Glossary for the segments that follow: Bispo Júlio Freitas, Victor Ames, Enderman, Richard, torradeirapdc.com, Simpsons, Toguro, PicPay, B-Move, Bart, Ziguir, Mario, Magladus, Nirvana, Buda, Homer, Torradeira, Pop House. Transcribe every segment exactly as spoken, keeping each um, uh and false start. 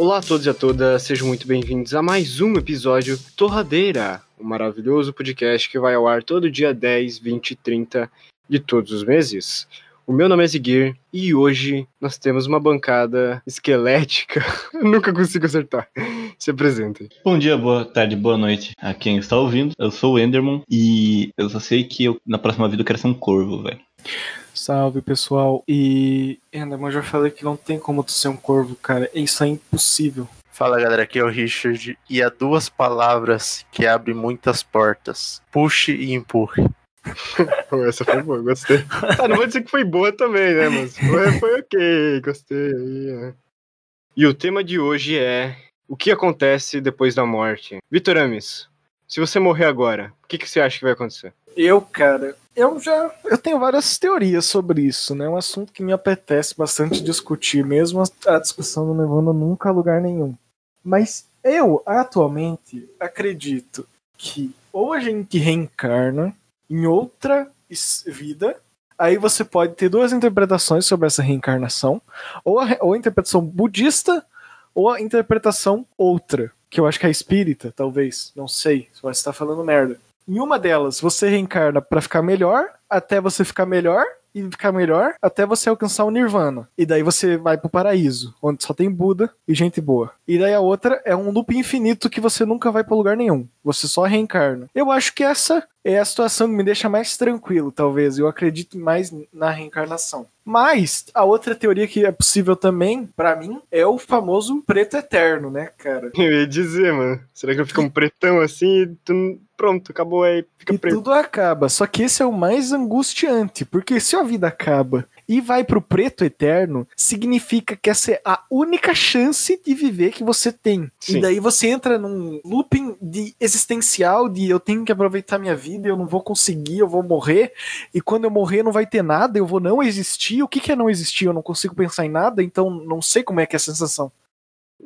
Olá a todos e a todas, sejam muito bem-vindos a mais um episódio Torradeira, um maravilhoso podcast que vai ao ar todo dia dez, vinte e trinta de todos os meses. O meu nome é Ziguir e hoje nós temos uma bancada esquelética. Eu nunca consigo acertar. Se apresentem. Bom dia, boa tarde, boa noite a quem está ouvindo. Eu sou o Enderman e eu só sei que eu, na próxima vida eu quero ser um corvo, velho. Salve, pessoal. E Enderman, eu já falei que não tem como tu ser um corvo, cara. Isso é impossível. Fala, galera. Aqui é o Richard e há duas palavras que abrem muitas portas. Puxe e empurre. Essa foi boa, gostei. Ah, não vou dizer que foi boa também, né, mas foi, foi ok, gostei. Yeah. E o tema de hoje é o que acontece depois da morte. Victor Ames, se você morrer agora, o que, que você acha que vai acontecer? Eu, cara, eu já eu tenho várias teorias sobre isso, né? É um assunto que me apetece bastante discutir, mesmo a discussão não levando nunca a lugar nenhum. Mas eu, atualmente, acredito que ou a gente reencarna em outra vida, aí você pode ter duas interpretações sobre essa reencarnação, ou a, ou a interpretação budista, ou a interpretação outra, que eu acho que é espírita, talvez, não sei, mas você tá falando merda. Em uma delas, você reencarna pra ficar melhor, até você ficar melhor, e ficar melhor, até você alcançar o Nirvana. E daí você vai pro paraíso, onde só tem Buda e gente boa. E daí a outra é um loop infinito que você nunca vai pra lugar nenhum. Você só reencarna. Eu acho que essa é a situação que me deixa mais tranquilo, talvez. Eu acredito mais na reencarnação. Mas a outra teoria que é possível também, pra mim, é o famoso preto eterno, né, cara? Eu ia dizer, mano. Será que eu fico um pretão assim e tu... pronto, acabou aí, fica e preto. E tudo acaba. Só que esse é o mais angustiante, porque se a vida acaba e vai pro preto eterno, significa que essa é a única chance de viver que você tem. Sim. E daí você entra num looping de existencial, de eu tenho que aproveitar minha vida, eu não vou conseguir, eu vou morrer, e quando eu morrer não vai ter nada, eu vou não existir. O que, que é não existir? Eu não consigo pensar em nada, então não sei como é que é a sensação.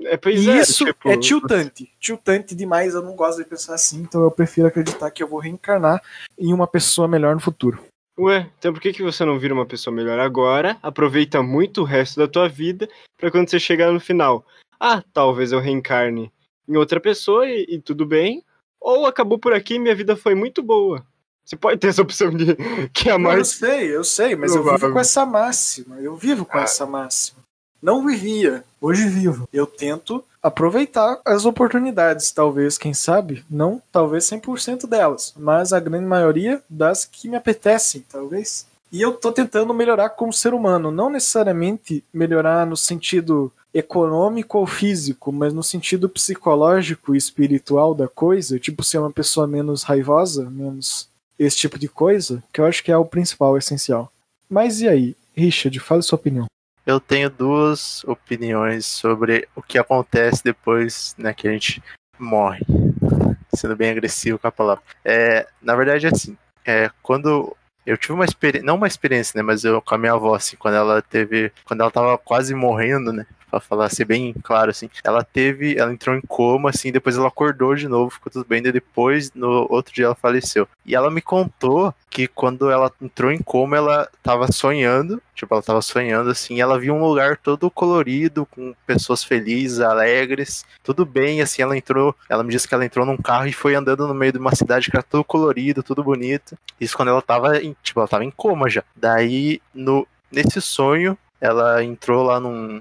É, pois é, isso tipo... é tiltante, tiltante demais, eu não gosto de pensar assim, então eu prefiro acreditar que eu vou reencarnar em uma pessoa melhor no futuro. Ué, então por que, que você não vira uma pessoa melhor agora, aproveita muito o resto da tua vida, pra quando você chegar no final, ah, talvez eu reencarne em outra pessoa e, e tudo bem, ou acabou por aqui e minha vida foi muito boa. Você pode ter essa opção de que a mais... Eu sei, eu sei, mas eu vivo com essa máxima, eu vivo com ah. essa máxima. Não vivia, hoje vivo. Eu tento aproveitar as oportunidades, talvez, quem sabe, não, talvez cem por cento delas, mas a grande maioria das que me apetecem, talvez. E eu tô tentando melhorar como ser humano, não necessariamente melhorar no sentido econômico ou físico, mas no sentido psicológico e espiritual da coisa, tipo ser uma pessoa menos raivosa, menos esse tipo de coisa, que eu acho que é o principal, o essencial. Mas e aí, Richard, fala sua opinião. Eu tenho duas opiniões sobre o que acontece depois, né, que a gente morre. Sendo bem agressivo com a palavra. É, na verdade, é assim, é, quando eu tive uma experiência, não uma experiência, né, mas eu com a minha avó, assim, quando ela teve, quando ela tava quase morrendo, né, pra falar, ser bem claro, assim, ela teve, ela entrou em coma, assim, depois ela acordou de novo, ficou tudo bem, e depois, no outro dia, ela faleceu. E ela me contou que quando ela entrou em coma, ela tava sonhando, tipo, ela tava sonhando, assim, e ela viu um lugar todo colorido, com pessoas felizes, alegres, tudo bem, assim, ela entrou, ela me disse que ela entrou num carro e foi andando no meio de uma cidade que era tudo colorido, tudo bonito, isso quando ela tava, em, tipo, ela tava em coma já. Daí, no, nesse sonho, ela entrou lá num...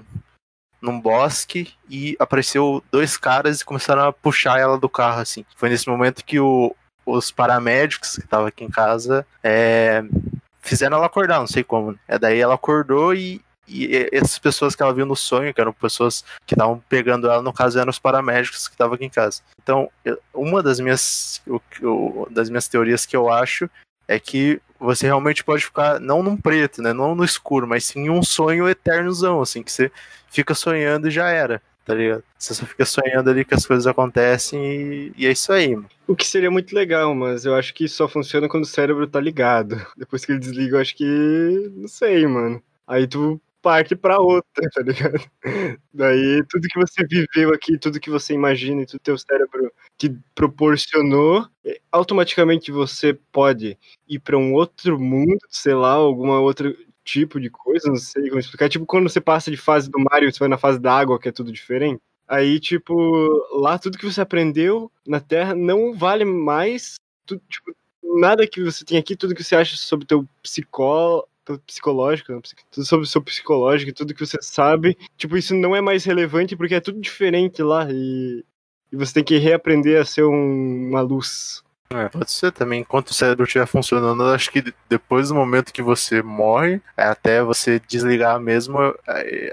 num bosque, e apareceu dois caras e começaram a puxar ela do carro, assim. Foi nesse momento que o, os paramédicos, que estavam aqui em casa, é, fizeram ela acordar, não sei como. É, daí ela acordou e, e essas pessoas que ela viu no sonho, que eram pessoas que estavam pegando ela, no caso eram os paramédicos que estavam aqui em casa. Então, uma das minhas, o, o, das minhas teorias que eu acho é que você realmente pode ficar, não num preto, né, não no escuro, mas sim em um sonho eternozão, assim, que você fica sonhando e já era, tá ligado? Você só fica sonhando ali que as coisas acontecem e, e é isso aí, mano. O que seria muito legal, mas eu acho que só funciona quando o cérebro tá ligado. Depois que ele desliga, eu acho que... não sei, mano. Aí tu parte pra outra, tá ligado? Daí tudo que você viveu aqui, tudo que você imagina e tudo que o teu cérebro te proporcionou, automaticamente você pode ir pra um outro mundo, sei lá, alguma outra tipo de coisa, não sei como explicar. Tipo quando você passa de fase do Mario, você vai na fase da água, que é tudo diferente. Aí, tipo, lá tudo que você aprendeu na Terra não vale mais. Tudo, tipo, nada que você tem aqui, tudo que você acha sobre teu psicó... teu psicológico, não, tudo sobre o seu psicológico, tudo que você sabe, tipo, isso não é mais relevante porque é tudo diferente lá e, e você tem que reaprender a ser um... uma luz. É, pode ser também, enquanto o cérebro estiver funcionando, eu acho que depois do momento que você morre, até você desligar mesmo,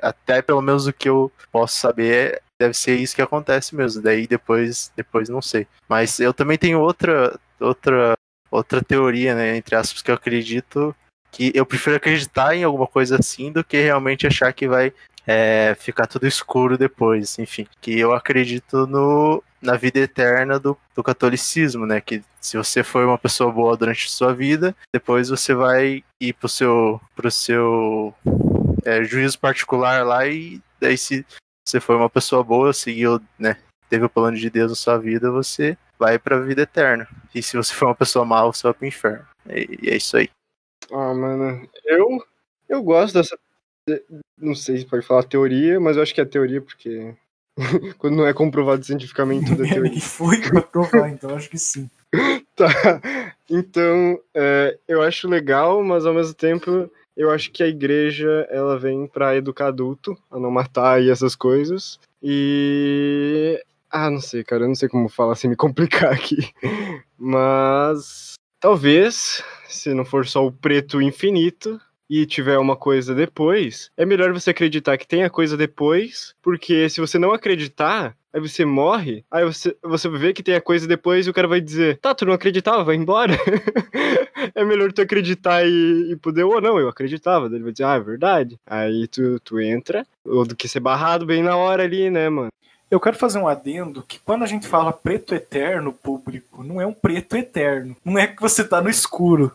até pelo menos o que eu posso saber, deve ser isso que acontece mesmo, daí depois, depois não sei. Mas eu também tenho outra, outra, outra teoria, né, entre aspas, que eu acredito, que eu prefiro acreditar em alguma coisa assim do que realmente achar que vai é, ficar tudo escuro depois, enfim, que eu acredito no... na vida eterna do, do catolicismo, né? Que se você for uma pessoa boa durante a sua vida, depois você vai ir pro seu, pro seu é, juízo particular lá e daí se você for uma pessoa boa, seguiu, né? Teve o plano de Deus na sua vida, você vai pra vida eterna. E se você for uma pessoa má, você vai pro inferno. E, e é isso aí. Ah, mano, eu, eu gosto dessa... Não sei se pode falar teoria, mas eu acho que é teoria porque... Quando não é comprovado cientificamente tudo é teoria. Foi pra provar, então acho que sim. Tá. Então, é, eu acho legal, mas ao mesmo tempo eu acho que a igreja, ela vem pra educar adulto, a não matar e essas coisas. E... Ah, não sei, cara, eu não sei como falar sem me complicar aqui. Mas... Talvez, se não for só o preto infinito... e tiver uma coisa depois, é melhor você acreditar que tem a coisa depois, porque se você não acreditar, aí você morre, aí você, você vê que tem a coisa depois e o cara vai dizer, tá, tu não acreditava, vai embora. É melhor tu acreditar e, e poder, ou não, eu acreditava. Daí ele vai dizer, ah, é verdade. Aí tu, tu entra, ou do que ser barrado bem na hora ali, né, mano? Eu quero fazer um adendo, que quando a gente fala preto eterno, público, não é um preto eterno. Não é que você tá no escuro.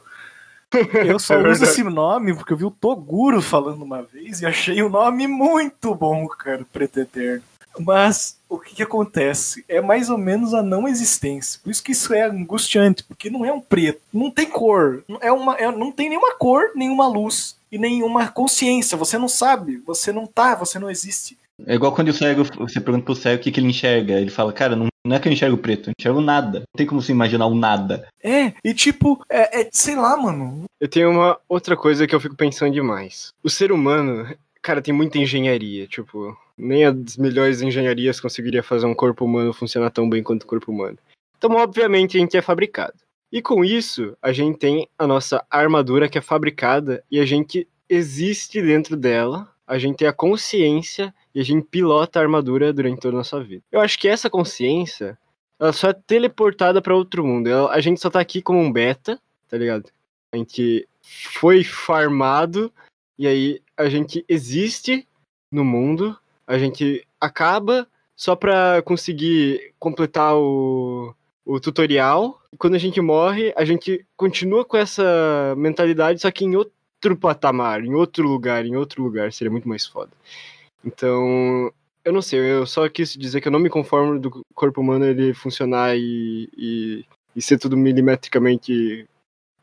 Eu só uso esse nome porque eu vi o Toguro falando uma vez e achei o nome muito bom, cara, preto eterno. Mas o que que acontece? É mais ou menos a não existência. Por isso que isso é angustiante, porque não é um preto, não tem cor, é uma, é, não tem nenhuma cor, nenhuma luz e nenhuma consciência. Você não sabe, você não tá, você não existe. É igual quando o cego, você pergunta pro cego o que, que ele enxerga. Ele fala, cara, não, não é que eu enxergo preto, eu enxergo nada. Não tem como você imaginar o nada. É, e tipo, é, é, sei lá, mano. Eu tenho uma outra coisa que eu fico pensando demais. O ser humano, cara, tem muita engenharia. Tipo, nem as melhores engenharias conseguiria fazer um corpo humano funcionar tão bem quanto o corpo humano. Então, obviamente, a gente é fabricado. E com isso, a gente tem a nossa armadura que é fabricada e a gente existe dentro dela. A gente tem a consciência e a gente pilota a armadura durante toda a nossa vida. Eu acho que essa consciência, ela só é teleportada pra outro mundo. Ela, a gente só tá aqui como um beta, tá ligado? A gente foi farmado, e aí a gente existe no mundo, a gente acaba só pra conseguir completar o, o tutorial. E quando a gente morre, a gente continua com essa mentalidade, só que em outro patamar, em outro lugar, em outro lugar. Seria muito mais foda. Então, eu não sei, eu só quis dizer que eu não me conformo do corpo humano ele funcionar e, e, e ser tudo milimetricamente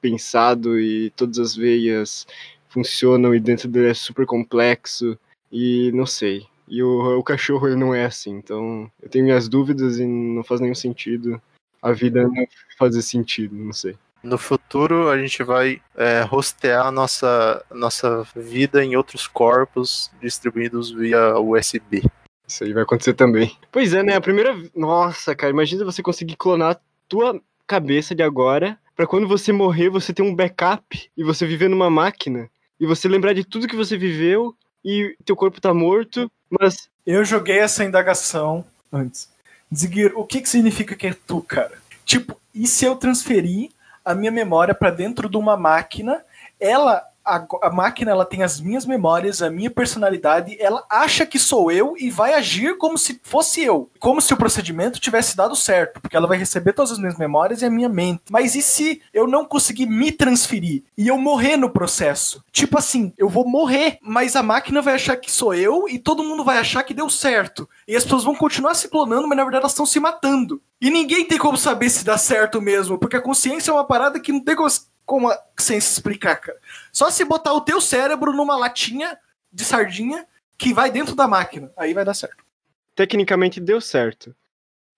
pensado e todas as veias funcionam e dentro dele é super complexo e não sei. E o, o cachorro ele não é assim, então eu tenho minhas dúvidas e não faz nenhum sentido. A vida não faz sentido, não sei. No futuro, a gente vai é, hostear a nossa, nossa vida em outros corpos distribuídos via U S B. Isso aí vai acontecer também. Pois é, né? A primeira... Nossa, cara, imagina você conseguir clonar a tua cabeça de agora pra quando você morrer, você ter um backup e você viver numa máquina e você lembrar de tudo que você viveu e teu corpo tá morto, mas... Eu joguei essa indagação antes. Ziguir, o que que significa que é tu, cara? Tipo, e se eu transferir a minha memória para dentro de uma máquina, ela, a, a máquina ela tem as minhas memórias, a minha personalidade, ela acha que sou eu e vai agir como se fosse eu, como se o procedimento tivesse dado certo, porque ela vai receber todas as minhas memórias e a minha mente. Mas e se eu não conseguir me transferir e eu morrer no processo? Tipo assim, eu vou morrer, mas a máquina vai achar que sou eu e todo mundo vai achar que deu certo. E as pessoas vão continuar se clonando, mas na verdade elas estão se matando. E ninguém tem como saber se dá certo mesmo, porque a consciência é uma parada que não tem como, como a ciência explicar, cara. Só se botar o teu cérebro numa latinha de sardinha que vai dentro da máquina, aí vai dar certo. tecnicamente deu certo.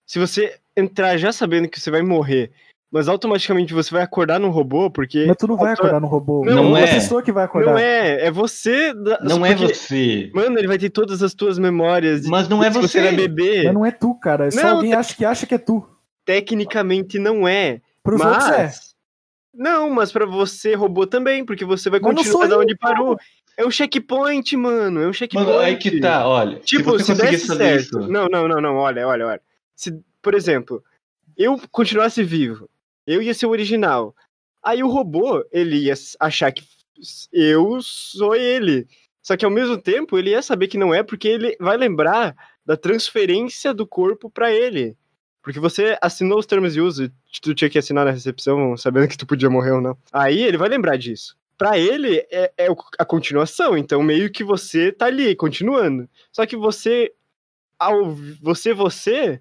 Se você entrar já sabendo que você vai morrer, mas automaticamente você vai acordar no robô, porque... Mas tu não vai auto... acordar no robô. Não, não é a pessoa que vai acordar. Não é, é você... Da... Não porque... é você. Mano, ele vai ter todas as tuas memórias. De... Mas não é você. Você era bebê. Mas não é tu, cara. É só não, alguém te... acha que acha que é tu. Tecnicamente não é. Pros mas... outros é. Não, mas pra você, robô também, porque você vai continuar da onde parou. É um checkpoint, mano. É um checkpoint. Mano, aí que tá, olha. Tipo, se, se desse certo... Isso. Não, não, não, não. Olha, olha, olha. Se, por exemplo, eu continuasse vivo, eu ia ser o original. Aí o robô, ele ia achar que eu sou ele. Só que ao mesmo tempo, ele ia saber que não é, porque ele vai lembrar da transferência do corpo pra ele. Porque você assinou os termos de uso, tu tinha que assinar na recepção, sabendo que tu podia morrer ou não. Aí ele vai lembrar disso. Pra ele, é, é a continuação. Então meio que você tá ali, continuando. Só que você, ao você, você...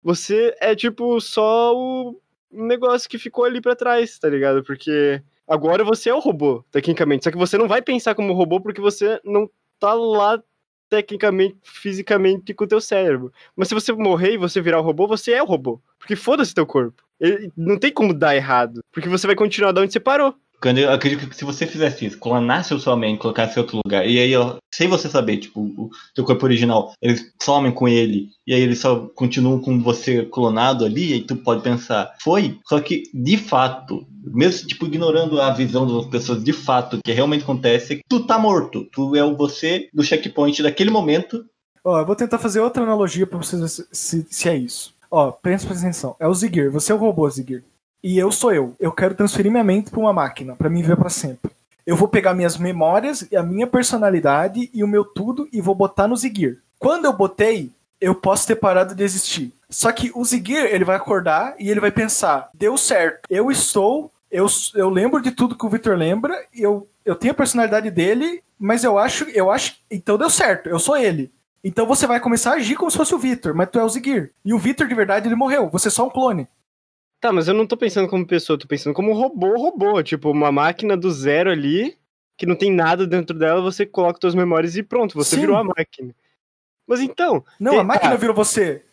Você é, tipo, só o negócio que ficou ali pra trás, tá ligado? Porque agora você é o robô, tecnicamente. Só que você não vai pensar como robô porque você não tá lá, tecnicamente, fisicamente, com o teu cérebro. Mas se você morrer e você virar o robô, você é o robô. Porque foda-se teu corpo. Ele não tem como dar errado. Porque você vai continuar de onde você parou. Eu acredito que se você fizesse isso, clonasse sua mente, colocasse em outro lugar, e aí, ó, sem você saber, tipo, o teu corpo original, eles somem com ele, e aí eles só continuam com você clonado ali, e aí tu pode pensar, foi? Só que, de fato, mesmo, tipo, ignorando a visão das pessoas, de fato, o que realmente acontece é que tu tá morto, tu é o você do checkpoint daquele momento. Ó, eu vou tentar fazer outra analogia pra vocês verem se, se é isso. Ó, presta atenção, é o Ziguir, você é o robô, Ziguir. E eu sou eu. Eu quero transferir minha mente para uma máquina, para mim viver para sempre. Eu vou pegar minhas memórias, a minha personalidade e o meu tudo e vou botar no Ziguir. Quando eu botei, eu posso ter parado de existir. Só que o Ziguir, ele vai acordar e ele vai pensar, deu certo, eu estou, eu, eu lembro de tudo que o Victor lembra, eu, eu tenho a personalidade dele, mas eu acho, eu acho, então deu certo, eu sou ele. Então você vai começar a agir como se fosse o Victor, mas tu é o Ziguir. E o Victor de verdade, ele morreu, você é só um clone. Tá, mas eu não tô pensando como pessoa, eu tô pensando como robô, robô. Tipo, uma máquina do zero ali, que não tem nada dentro dela, você coloca suas memórias e pronto, você Sim. virou a máquina. Mas então... Não, tem... a máquina ah. virou você.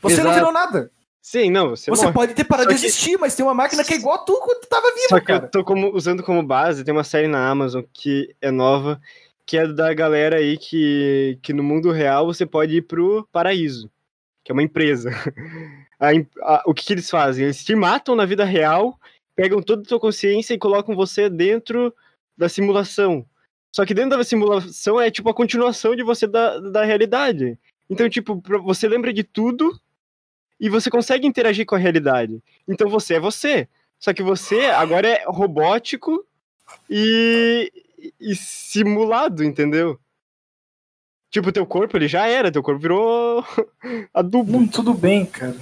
Você Exato. Não virou nada. Sim, não, você Você morre. Pode ter parado Só de que... existir, mas tem uma máquina que é igual a tu quando tu tava vivo, Só que cara. Eu tô como, usando como base, tem uma série na Amazon que é nova, que é da galera aí que, que no mundo real você pode ir pro paraíso, que é uma empresa. A, a, o que, que eles fazem? Eles te matam na vida real, pegam toda a tua consciência e colocam você dentro da simulação. Só que dentro da simulação é tipo a continuação de você da, da realidade. Então, tipo, você lembra de tudo e você consegue interagir com a realidade. Então você é você. Só que você agora é robótico e, e simulado, entendeu? Tipo, teu corpo, ele já era, teu corpo virou adubo. Não, tudo bem, cara.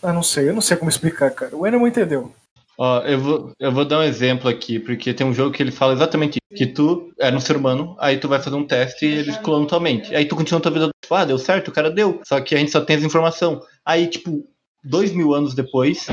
Ah, não sei, eu não sei como explicar, cara. O Enderman entendeu. Ó, eu vou, eu vou dar um exemplo aqui, porque tem um jogo que ele fala exatamente isso, que tu era um ser humano, aí tu vai fazer um teste e eles clonam tua mente. Aí tu continua tua vida, ah, deu certo, o cara deu. Só que a gente só tem essa informação. Aí, tipo, dois mil anos depois,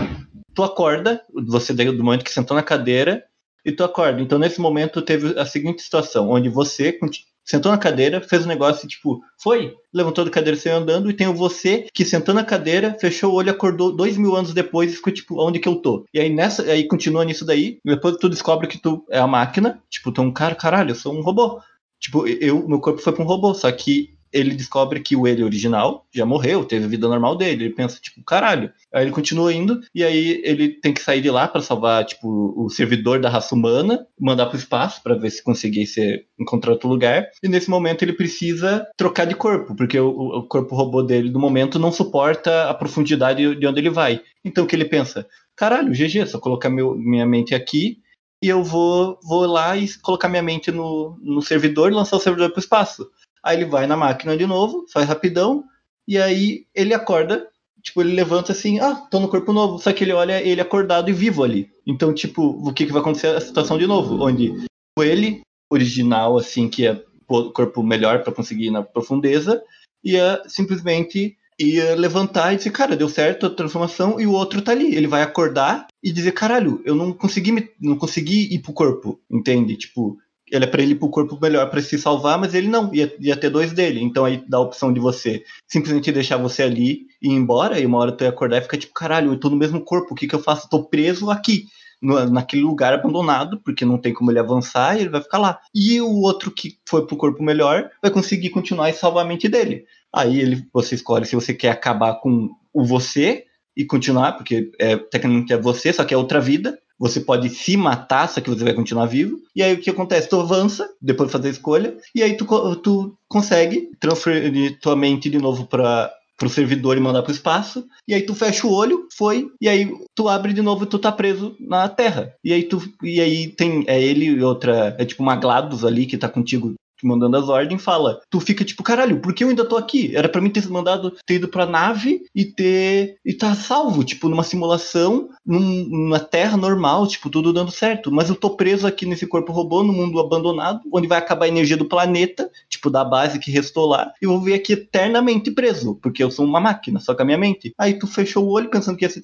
tu acorda, você do momento que sentou na cadeira, e tu acorda. Então, nesse momento, teve a seguinte situação, onde você... sentou na cadeira, fez um negócio e tipo, foi, levantou da cadeira e saiu andando, e tem o você que sentou na cadeira, fechou o olho, acordou dois mil anos depois e ficou tipo, onde que eu tô? E aí nessa, aí continua nisso daí, e depois tu descobre que tu é a máquina, tipo, tu é um cara, caralho, eu sou um robô. Tipo, eu, meu corpo foi pra um robô, só que ele descobre que o ele original já morreu, teve a vida normal dele, ele pensa, tipo, caralho. Aí ele continua indo, e aí ele tem que sair de lá pra salvar, tipo, o servidor da raça humana, mandar pro espaço pra ver se conseguir ser, encontrar outro lugar, e nesse momento ele precisa trocar de corpo, porque o, o corpo robô dele, no momento, não suporta a profundidade de onde ele vai. Então o que ele pensa? Caralho, G G, só colocar meu, minha mente aqui, e eu vou, vou lá e colocar minha mente no, no servidor e lançar o servidor pro espaço. Aí ele vai na máquina de novo, faz rapidão, e aí ele acorda, tipo, ele levanta assim, ah, tô no corpo novo, só que ele olha ele acordado e vivo ali. Então, tipo, o que, que vai acontecer a situação de novo, onde o ele original, assim, que é o corpo melhor pra conseguir ir na profundeza, ia simplesmente ia levantar e dizer, cara, deu certo a transformação, e o outro tá ali. Ele vai acordar e dizer, caralho, eu não consegui, me, não consegui ir pro corpo, entende? Tipo... ele é pra ele ir pro corpo melhor, pra se salvar, mas ele não, ia, ia ter dois dele. Então aí dá a opção de você simplesmente deixar você ali e ir embora, e uma hora tu ia acordar e fica tipo, caralho, eu tô no mesmo corpo, o que que eu faço? Eu tô preso aqui, no, naquele lugar abandonado, porque não tem como ele avançar e ele vai ficar lá. E o outro que foi pro corpo melhor vai conseguir continuar e salvar a mente dele. Aí ele, você escolhe se você quer acabar com o você e continuar, porque é, tecnicamente é você, só que é outra vida. Você pode se matar, só que você vai continuar vivo. E aí o que acontece? Tu avança, depois de fazer a escolha, e aí tu, tu consegue transferir tua mente de novo para pro servidor e mandar pro espaço. E aí tu fecha o olho, foi, e aí tu abre de novo e tu tá preso na Terra. E aí tu e aí tem é ele e outra, é tipo uma Magladus ali que tá contigo, te mandando as ordens, fala, tu fica tipo, caralho, por que eu ainda tô aqui? Era pra mim ter sido mandado, ter ido pra nave e ter, e tá salvo, tipo, numa simulação, num, numa terra normal, tipo, tudo dando certo, mas eu tô preso aqui nesse corpo robô, no mundo abandonado, onde vai acabar a energia do planeta, tipo, da base que restou lá, e eu vou vir aqui eternamente preso, porque eu sou uma máquina, só com a minha mente. Aí tu fechou o olho pensando que ia se,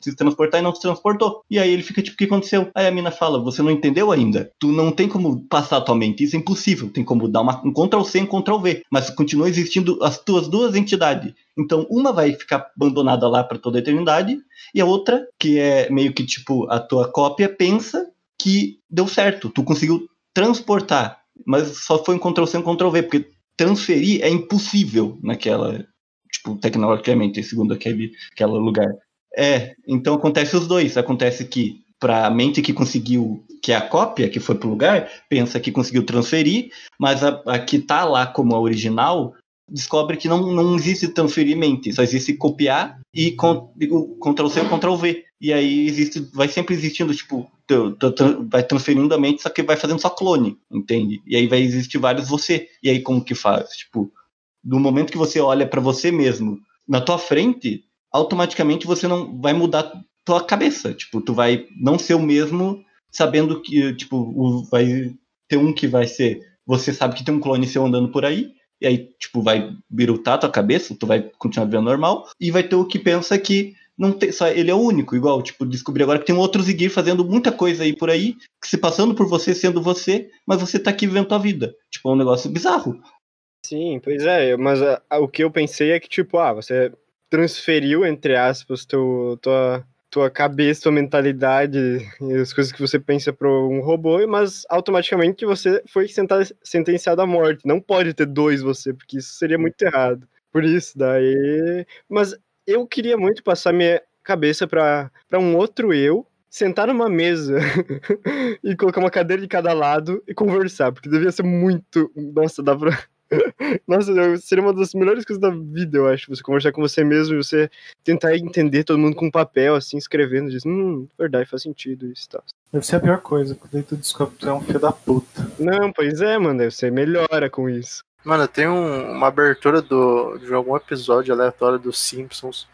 se transportar e não se transportou. E aí ele fica tipo, o que aconteceu? Aí a mina fala, você não entendeu ainda? Tu não tem como passar a tua mente, isso é impossível, tem como como dar uma, um control C e um control V, mas continua existindo as tuas duas entidades. Então, uma vai ficar abandonada lá para toda a eternidade, e a outra, que é meio que tipo a tua cópia, pensa que deu certo, tu conseguiu transportar, mas só foi um control C e um control V, porque transferir é impossível naquela, tipo, tecnologicamente, segundo aquele, aquele lugar. É, então acontece os dois, acontece que para a mente que conseguiu, que é a cópia que foi pro lugar, pensa que conseguiu transferir, mas a, a que tá lá como a original, descobre que não, não existe transferir mente, só existe copiar e con, control C ou control V. E aí existe, vai sempre existindo, tipo, vai transferindo a mente, só que vai fazendo só clone, entende? E aí vai existir vários você. E aí como que faz? Tipo, no momento que você olha para você mesmo na tua frente, automaticamente você não vai mudar tua cabeça, tipo, tu vai não ser o mesmo, sabendo que, tipo, o, vai ter um que vai ser, você sabe que tem um clone seu andando por aí, e aí, tipo, vai birutar tua cabeça, tu vai continuar vivendo normal, e vai ter o que pensa que não tem, só ele é o único, igual, tipo, descobri agora que tem um outro Ziguir fazendo muita coisa aí por aí, que se passando por você, sendo você, mas você tá aqui vivendo tua vida, tipo, é um negócio bizarro. Sim, pois é, mas a, a, o que eu pensei é que, tipo, ah, você transferiu, entre aspas, teu, tua... tua cabeça, tua mentalidade e as coisas que você pensa para um robô, mas automaticamente você foi sentenciado à morte. Não pode ter dois você, porque isso seria muito errado. Por isso, daí... Mas eu queria muito passar minha cabeça para para um outro eu, sentar numa mesa e colocar uma cadeira de cada lado e conversar, porque devia ser muito... Nossa, dá pra... Nossa, seria uma das melhores coisas da vida, eu acho. Você conversar com você mesmo e você tentar entender todo mundo com papel, assim, escrevendo. Diz, hum, verdade, faz sentido isso, tá. Deve ser a pior coisa, porque daí tu descobre que tu é um filho da puta. Não, pois é, mano, você melhora com isso. Mano, tem um, uma abertura do, de algum episódio aleatório dos Simpsons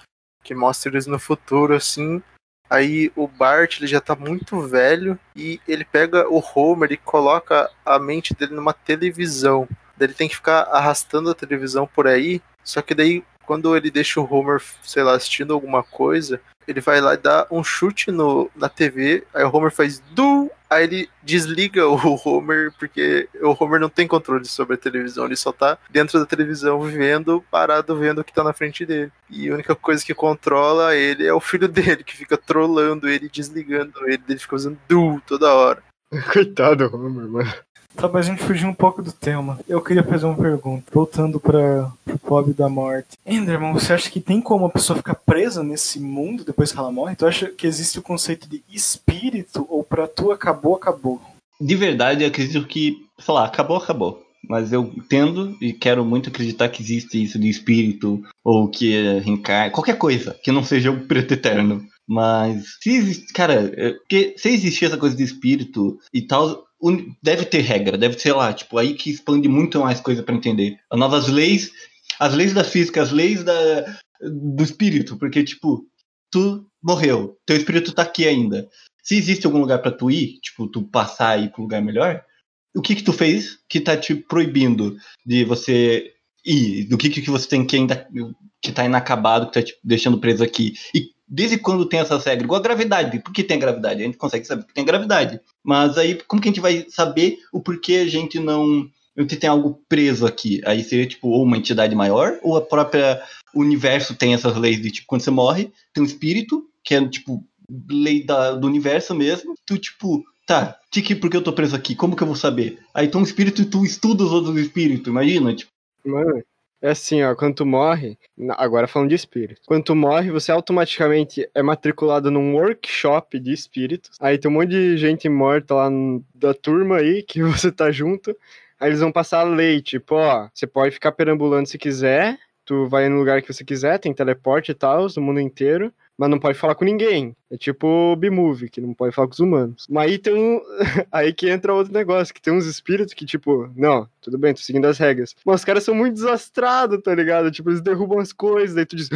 que mostra eles no futuro, assim. Aí o Bart, ele já tá muito velho e ele pega o Homer e coloca a mente dele numa televisão. Ele tem que ficar arrastando a televisão por aí, só que daí, quando ele deixa o Homer, sei lá, assistindo alguma coisa, ele vai lá e dá um chute no, na T V, aí o Homer faz du, aí ele desliga o Homer, porque o Homer não tem controle sobre a televisão, ele só tá dentro da televisão vivendo, parado vendo o que tá na frente dele. E a única coisa que controla ele é o filho dele, que fica trolando ele, desligando ele, ele fica fazendo du toda hora. Coitado do Homer, mano. Tá, pra gente fugir um pouco do tema, eu queria fazer uma pergunta, voltando pra, pro pobre da morte. Enderman, você acha que tem como a pessoa ficar presa nesse mundo depois que ela morre? Tu acha que existe o conceito de espírito, ou pra tu acabou, acabou? De verdade, eu acredito que, sei lá, acabou, acabou. Mas eu entendo e quero muito acreditar que existe isso de espírito, ou que é reencarna, qualquer coisa, que não seja o preto eterno. Mas, se existe, cara, porque se existir essa coisa de espírito e tal... Deve ter regra, deve ser lá, tipo, aí que expande muito mais coisa pra entender. As novas leis, as leis da física, as leis da, do espírito, porque, tipo, tu morreu, teu espírito tá aqui ainda. Se existe algum lugar pra tu ir, tipo, tu passar aí pro lugar melhor, o que que tu fez que tá te proibindo de você ir? Do que que você tem que ainda, que tá inacabado, que tá te deixando preso aqui? E desde quando tem essas regras? Igual a gravidade. Por que tem a gravidade? A gente consegue saber que tem gravidade. Mas aí, como que a gente vai saber o porquê a gente não... A gente tem algo preso aqui? Aí seria, tipo, ou uma entidade maior, ou a própria... O universo tem essas leis de, tipo, quando você morre, tem um espírito, que é, tipo, lei da, do universo mesmo. Tu, tipo... Tá, tique, por que eu tô preso aqui? Como que eu vou saber? Aí tu é um espírito e tu estuda os outros espíritos, imagina, tipo... Mano, é assim, ó, quando tu morre... Agora falando de espírito. Quando tu morre, você automaticamente é matriculado num workshop de espíritos. Aí tem um monte de gente morta lá no, da turma aí, que você tá junto. Aí eles vão passar a lei, tipo, ó... Você pode ficar perambulando se quiser, tu vai no lugar que você quiser, tem teleporte e tal, no mundo inteiro... Mas não pode falar com ninguém. É tipo B-Move, que não pode falar com os humanos. Mas aí tem um... aí que entra outro negócio, que tem uns espíritos que, tipo... Não, tudo bem, tô seguindo as regras. Mas os caras são muito desastrados, tá ligado? Tipo, eles derrubam as coisas, daí tu diz...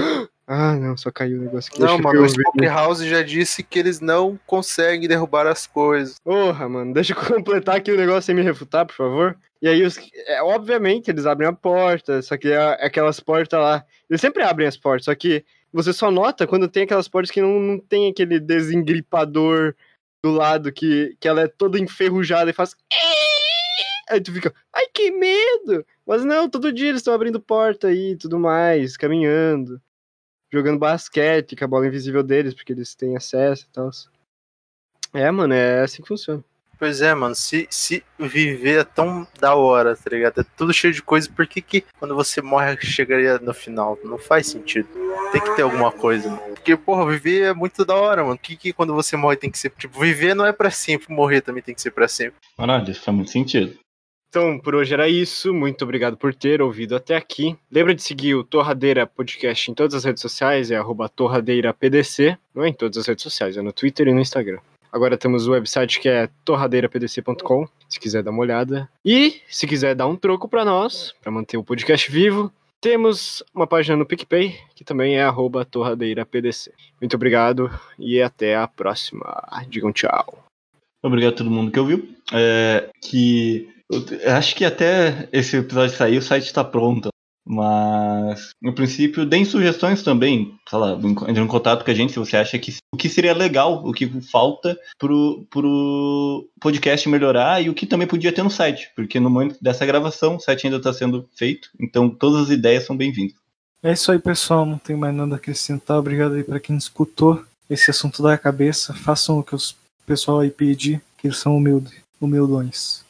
Ah, não, só caiu o negócio aqui. Não, mano, o Pop House já disse que eles não conseguem derrubar as coisas. Porra, mano, deixa eu completar aqui o negócio e me refutar, por favor. E aí, os... é, obviamente, eles abrem a porta, só que é aquelas portas lá... Eles sempre abrem as portas, só que... Você só nota quando tem aquelas portas que não, não tem aquele desengripador do lado, que, que ela é toda enferrujada e faz... Aí tu fica, ai que medo! Mas não, todo dia eles estão abrindo porta aí, tudo mais, caminhando, jogando basquete com a bola invisível deles, porque eles têm acesso e tal. É, mano, é assim que funciona. Pois é, mano, se, se viver é tão da hora, tá ligado? É tudo cheio de coisa, por que que quando você morre chegaria no final? Não faz sentido. Tem que ter alguma coisa, mano. Porque, porra, viver é muito da hora, mano. Por que que quando você morre tem que ser... Tipo, viver não é pra sempre, morrer também tem que ser pra sempre. Mano, isso faz muito sentido. Então, por hoje era isso. Muito obrigado por ter ouvido até aqui. Lembra de seguir o Torradeira Podcast em todas as redes sociais, é arroba torradeirapdc. Não é em todas as redes sociais, é no Twitter e no Instagram. Agora temos o website que é torradeira p d c ponto com, se quiser dar uma olhada. E, se quiser dar um troco pra nós, pra manter o podcast vivo, temos uma página no PicPay, que também é arroba torradeirapdc. Muito obrigado e até a próxima. Digam tchau. Obrigado a todo mundo que ouviu. É, que, acho que até esse episódio sair, o site tá pronto. Mas, no princípio, deem sugestões também, sei lá, entre em contato com a gente se você acha que o que seria legal, o que falta pro, pro podcast melhorar e o que também podia ter no site, porque no momento dessa gravação o site ainda está sendo feito, então todas as ideias são bem-vindas. É isso aí, pessoal, não tem mais nada a acrescentar, obrigado aí para quem escutou esse assunto da cabeça, façam o que o pessoal aí pedir, que eles são humildes, humildões.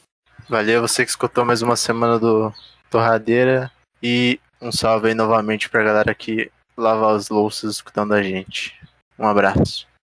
Valeu, você que escutou mais uma semana do Torradeira. E um salve aí novamente pra galera que lava as louças escutando a gente. Um abraço.